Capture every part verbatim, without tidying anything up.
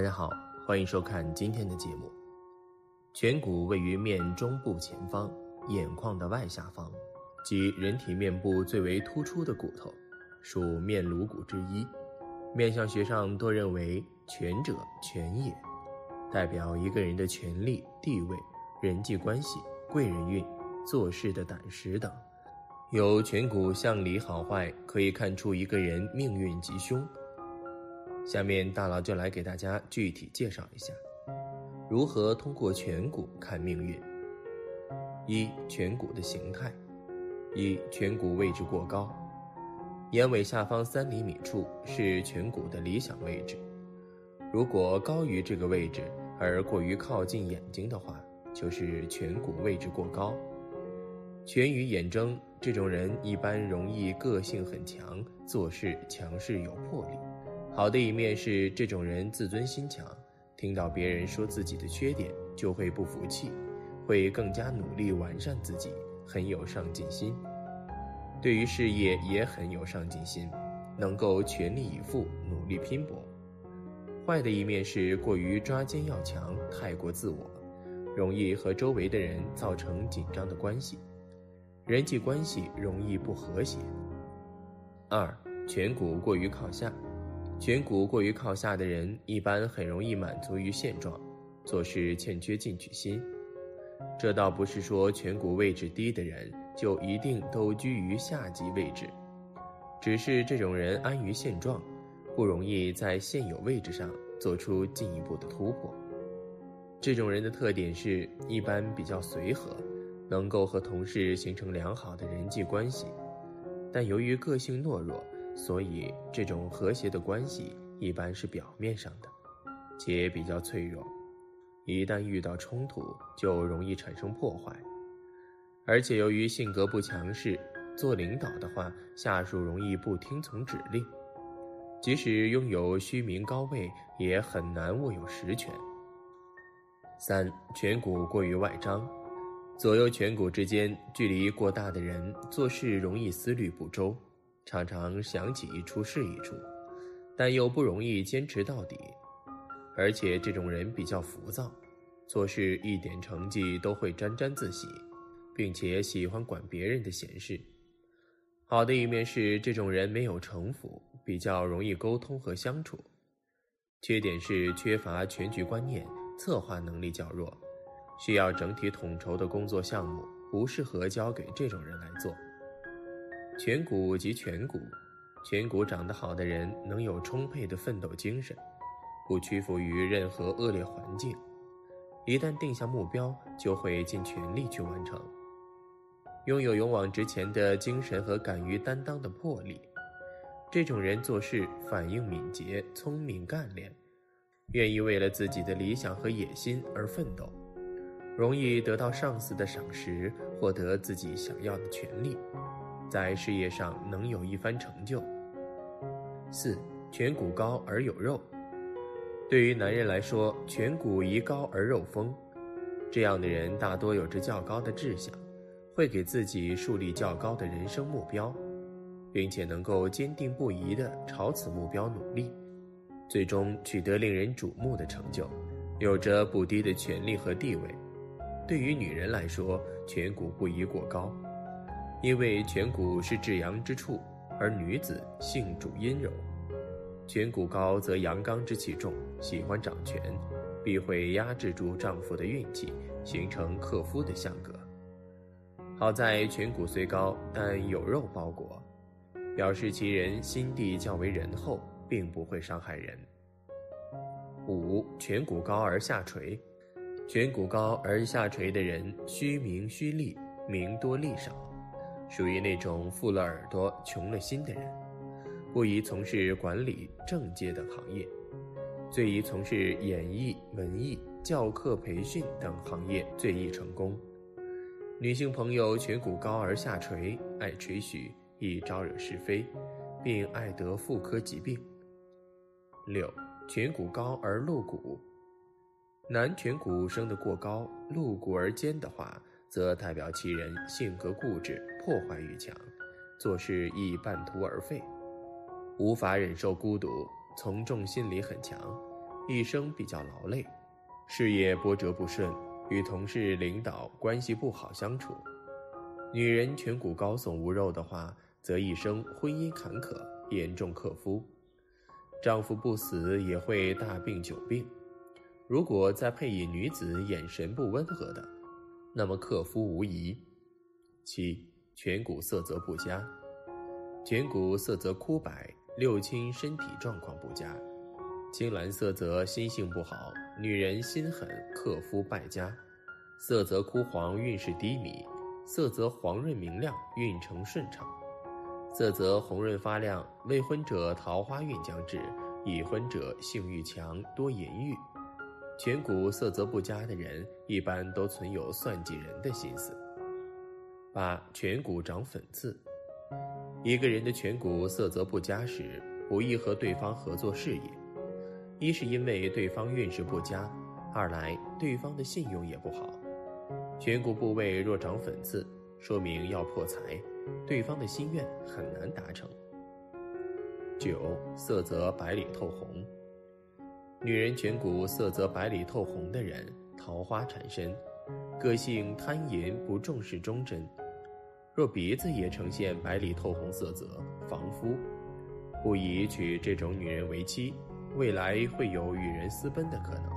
大家好，欢迎收看今天的节目。颧骨位于面中部前方，眼眶的外下方，即人体面部最为突出的骨头，属面颅骨之一。面相学上多认为颧者颧也，代表一个人的权力、地位、人际关系、贵人运、做事的胆识等。由颧骨向里好坏可以看出一个人命运吉凶。下面大佬就来给大家具体介绍一下，如何通过颧骨看命运。一、颧骨的形态。一、颧骨位置过高，眼尾下方三厘米处是颧骨的理想位置。如果高于这个位置而过于靠近眼睛的话，就是颧骨位置过高。颧与眼争，这种人一般容易个性很强，做事强势有魄力。好的一面是这种人自尊心强，听到别人说自己的缺点就会不服气，会更加努力完善自己，很有上进心。对于事业也很有上进心，能够全力以赴，努力拼搏。坏的一面是过于抓奸要强，太过自我，容易和周围的人造成紧张的关系，人际关系容易不和谐。二、颧骨过于靠下。颧骨过于靠下的人一般很容易满足于现状，做事欠缺进取心。这倒不是说颧骨位置低的人就一定都居于下级位置，只是这种人安于现状，不容易在现有位置上做出进一步的突破。这种人的特点是一般比较随和，能够和同事形成良好的人际关系，但由于个性懦弱，所以这种和谐的关系一般是表面上的，且比较脆弱，一旦遇到冲突就容易产生破坏。而且由于性格不强势，做领导的话，下属容易不听从指令，即使拥有虚名高位，也很难握有实权。三、颧骨过于外张。左右颧骨之间距离过大的人，做事容易思虑不周，常常想起一出是一出，但又不容易坚持到底。而且这种人比较浮躁，做事一点成绩都会沾沾自喜，并且喜欢管别人的闲事。好的一面是这种人没有城府，比较容易沟通和相处。缺点是缺乏全局观念，策划能力较弱，需要整体统筹的工作项目不适合交给这种人来做。颧骨及颧骨，颧骨长得好的人能有充沛的奋斗精神，不屈服于任何恶劣环境，一旦定下目标，就会尽全力去完成，拥有勇往直前的精神和敢于担当的魄力。这种人做事反应敏捷，聪明干练，愿意为了自己的理想和野心而奋斗，容易得到上司的赏识，获得自己想要的权利，在事业上能有一番成就。四、颧骨高而有肉。对于男人来说，颧骨宜高而肉丰，这样的人大多有着较高的志向，会给自己树立较高的人生目标，并且能够坚定不移地朝此目标努力，最终取得令人瞩目的成就，有着不低的权力和地位。对于女人来说，颧骨不宜过高，因为颧骨是至阳之处，而女子性主阴柔，颧骨高则阳刚之气重，喜欢掌权，必会压制住丈夫的运气，形成克夫的相格。好在颧骨虽高，但有肉包裹，表示其人心地较为仁厚，并不会伤害人。五、颧骨高而下垂。颧骨高而下垂的人，虚名虚利，名多利少，属于那种富了耳朵穷了心的人，不宜从事管理、政界等行业，最宜从事演艺、文艺、教课培训等行业，最易成功。女性朋友颧骨高而下垂，爱吹嘘，易招惹是非，并爱得妇科疾病。六、颧骨高而露骨。男颧骨升得过高，露骨而尖的话，则代表其人性格固执，破坏欲强，做事易半途而废，无法忍受孤独，从众心理很强，一生比较劳累，事业波折不顺，与同事领导关系不好相处。女人颧骨高耸无肉的话，则一生婚姻坎坷，严重克夫，丈夫不死也会大病久病。如果再配以女子眼神不温和的，那么克夫无疑。七、颧骨色泽不佳。颧骨色泽枯白，六亲身体状况不佳。青蓝色泽心性不好，女人心狠，克夫败家。色泽枯黄运势低迷，色泽黄润明亮，运程顺畅。色泽红润发亮，未婚者桃花运将至，已婚者性欲强，多淫欲。颧骨色泽不佳的人一般都存有算计人的心思。八、颧骨长粉刺。一个人的颧骨色泽不佳时，不易和对方合作事业，一是因为对方运势不佳，二来对方的信用也不好。颧骨部位若长粉刺，说明要破财，对方的心愿很难达成。九、色泽白里透红。女人颧骨色泽白里透红的人，桃花缠身，个性贪淫，不重视忠贞。若鼻子也呈现白里透红色泽，防夫，不宜娶这种女人为妻，未来会有与人私奔的可能。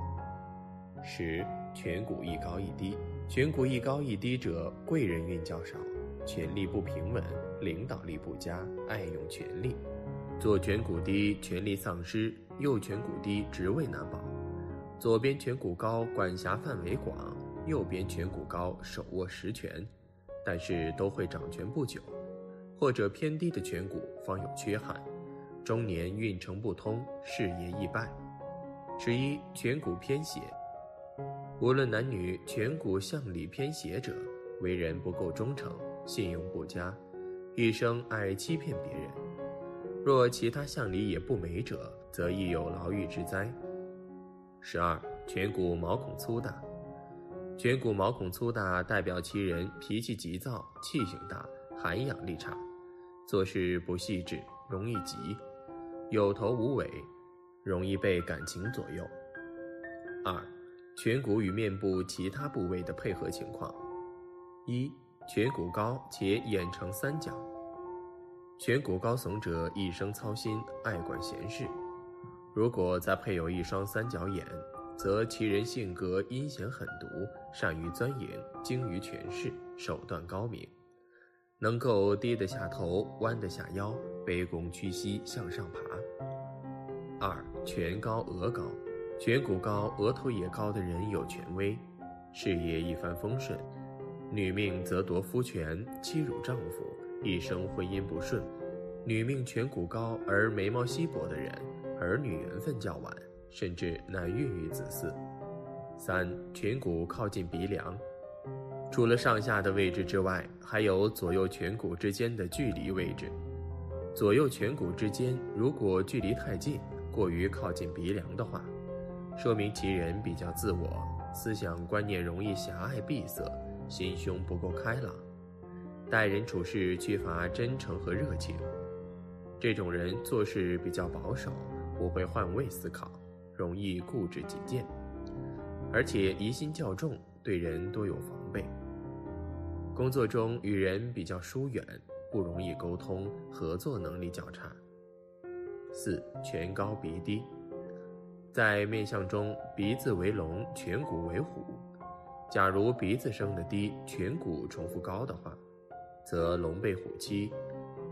十、颧骨一高一低。颧骨一高一低者，贵人运较少，权力不平稳，领导力不佳，爱用权力。左颧骨低，权力丧失；右颧骨低，职位难保。左边颧骨高，管辖范围广；右边颧骨高，手握实权，但是都会掌权不久。或者偏低的颧骨方有缺憾，中年运程不通，事业易败。十一、颧骨偏斜。无论男女，颧骨向里偏斜者，为人不够忠诚，信用不佳，一生爱欺骗别人。若其他向里也不美者，则亦有牢狱之灾。十二、颧骨毛孔粗大。颧骨毛孔粗大代表其人脾气急躁，气性大，涵养力差，做事不细致，容易急，有头无尾，容易被感情左右。二、颧骨与面部其他部位的配合情况。一、颧骨高且眼成三角。颧骨高耸者一生操心，爱管闲事。如果再配有一双三角眼，则其人性格阴险狠毒，善于钻营，精于权势，手段高明，能够低得下头，弯得下腰，卑躬屈膝向上爬。二、颧高额高。颧骨高，额头也高的人有权威，事业一帆风顺，女命则夺夫权，欺辱丈夫，一生婚姻不顺。女命颧骨高而眉毛稀薄的人，儿女缘分较晚，甚至难孕育子嗣。三、颧骨靠近鼻梁。除了上下的位置之外，还有左右颧骨之间的距离位置。左右颧骨之间如果距离太近，过于靠近鼻梁的话，说明其人比较自我，思想观念容易狭隘闭塞，心胸不够开朗，待人处事缺乏真诚和热情。这种人做事比较保守，不会换位思考，容易固执己见，而且疑心较重，对人多有防备。工作中与人比较疏远，不容易沟通，合作能力较差。四、颧高鼻低。在面相中，鼻子为龙，颧骨为虎。假如鼻子生得低，颧骨重复高的话，则龙被虎欺。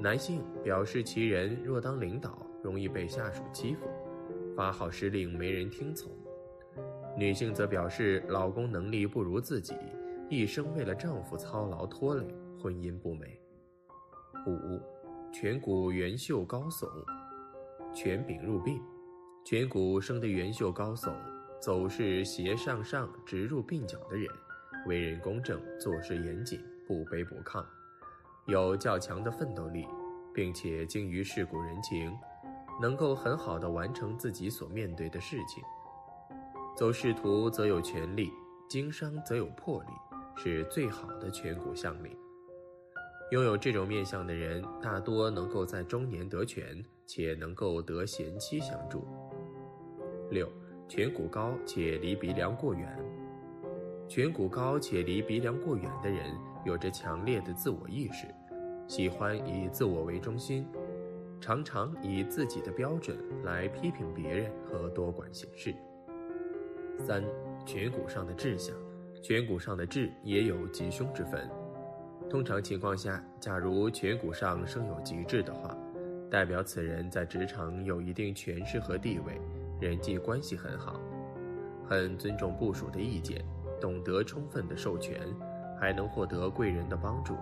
男性表示其人若当领导，容易被下属欺负，发号施令没人听从；女性则表示老公能力不如自己，一生为了丈夫操劳拖累，婚姻不美。五、颧骨圆秀高耸，颧柄入鬓。颧骨生得圆秀高耸，走势斜上上直入鬓角的人，为人公正，做事严谨，不卑不亢，有较强的奋斗力，并且精于世故人情，能够很好地完成自己所面对的事情。走仕途则有权力，经商则有魄力，是最好的颧骨相领。拥有这种面相的人，大多能够在中年得权，且能够得贤妻相助。六、颧骨高且离鼻梁过远。颧骨高且离鼻梁过远的人有着强烈的自我意识，喜欢以自我为中心，常常以自己的标准来批评别人和多管闲事。三、颧骨上的痣相，颧骨上的痣也有吉凶之分。通常情况下，假如颧骨上生有吉痣的话，代表此人在职场有一定权势和地位，人际关系很好，很尊重部属的意见，懂得充分的授权，还能获得贵人的帮助，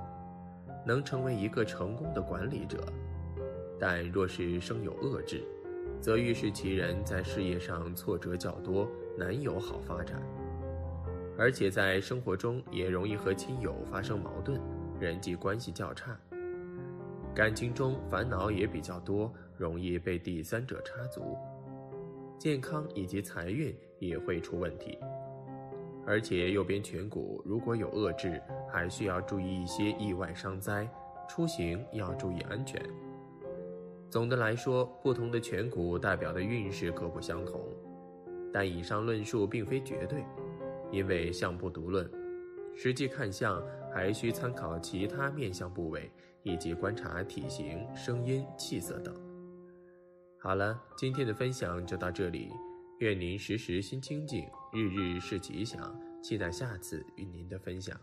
能成为一个成功的管理者。但若是生有恶痣，则预示其人在事业上挫折较多，难有好发展，而且在生活中也容易和亲友发生矛盾，人际关系较差，感情中烦恼也比较多，容易被第三者插足，健康以及财运也会出问题。而且右边颧骨如果有恶痣，还需要注意一些意外伤灾，出行要注意安全。总的来说，不同的颧骨代表的运势各不相同，但以上论述并非绝对，因为相不独论，实际看相还需参考其他面相部位，以及观察体型、声音、气色等。好了，今天的分享就到这里，愿您时时心清静，日日是吉祥，期待下次与您的分享。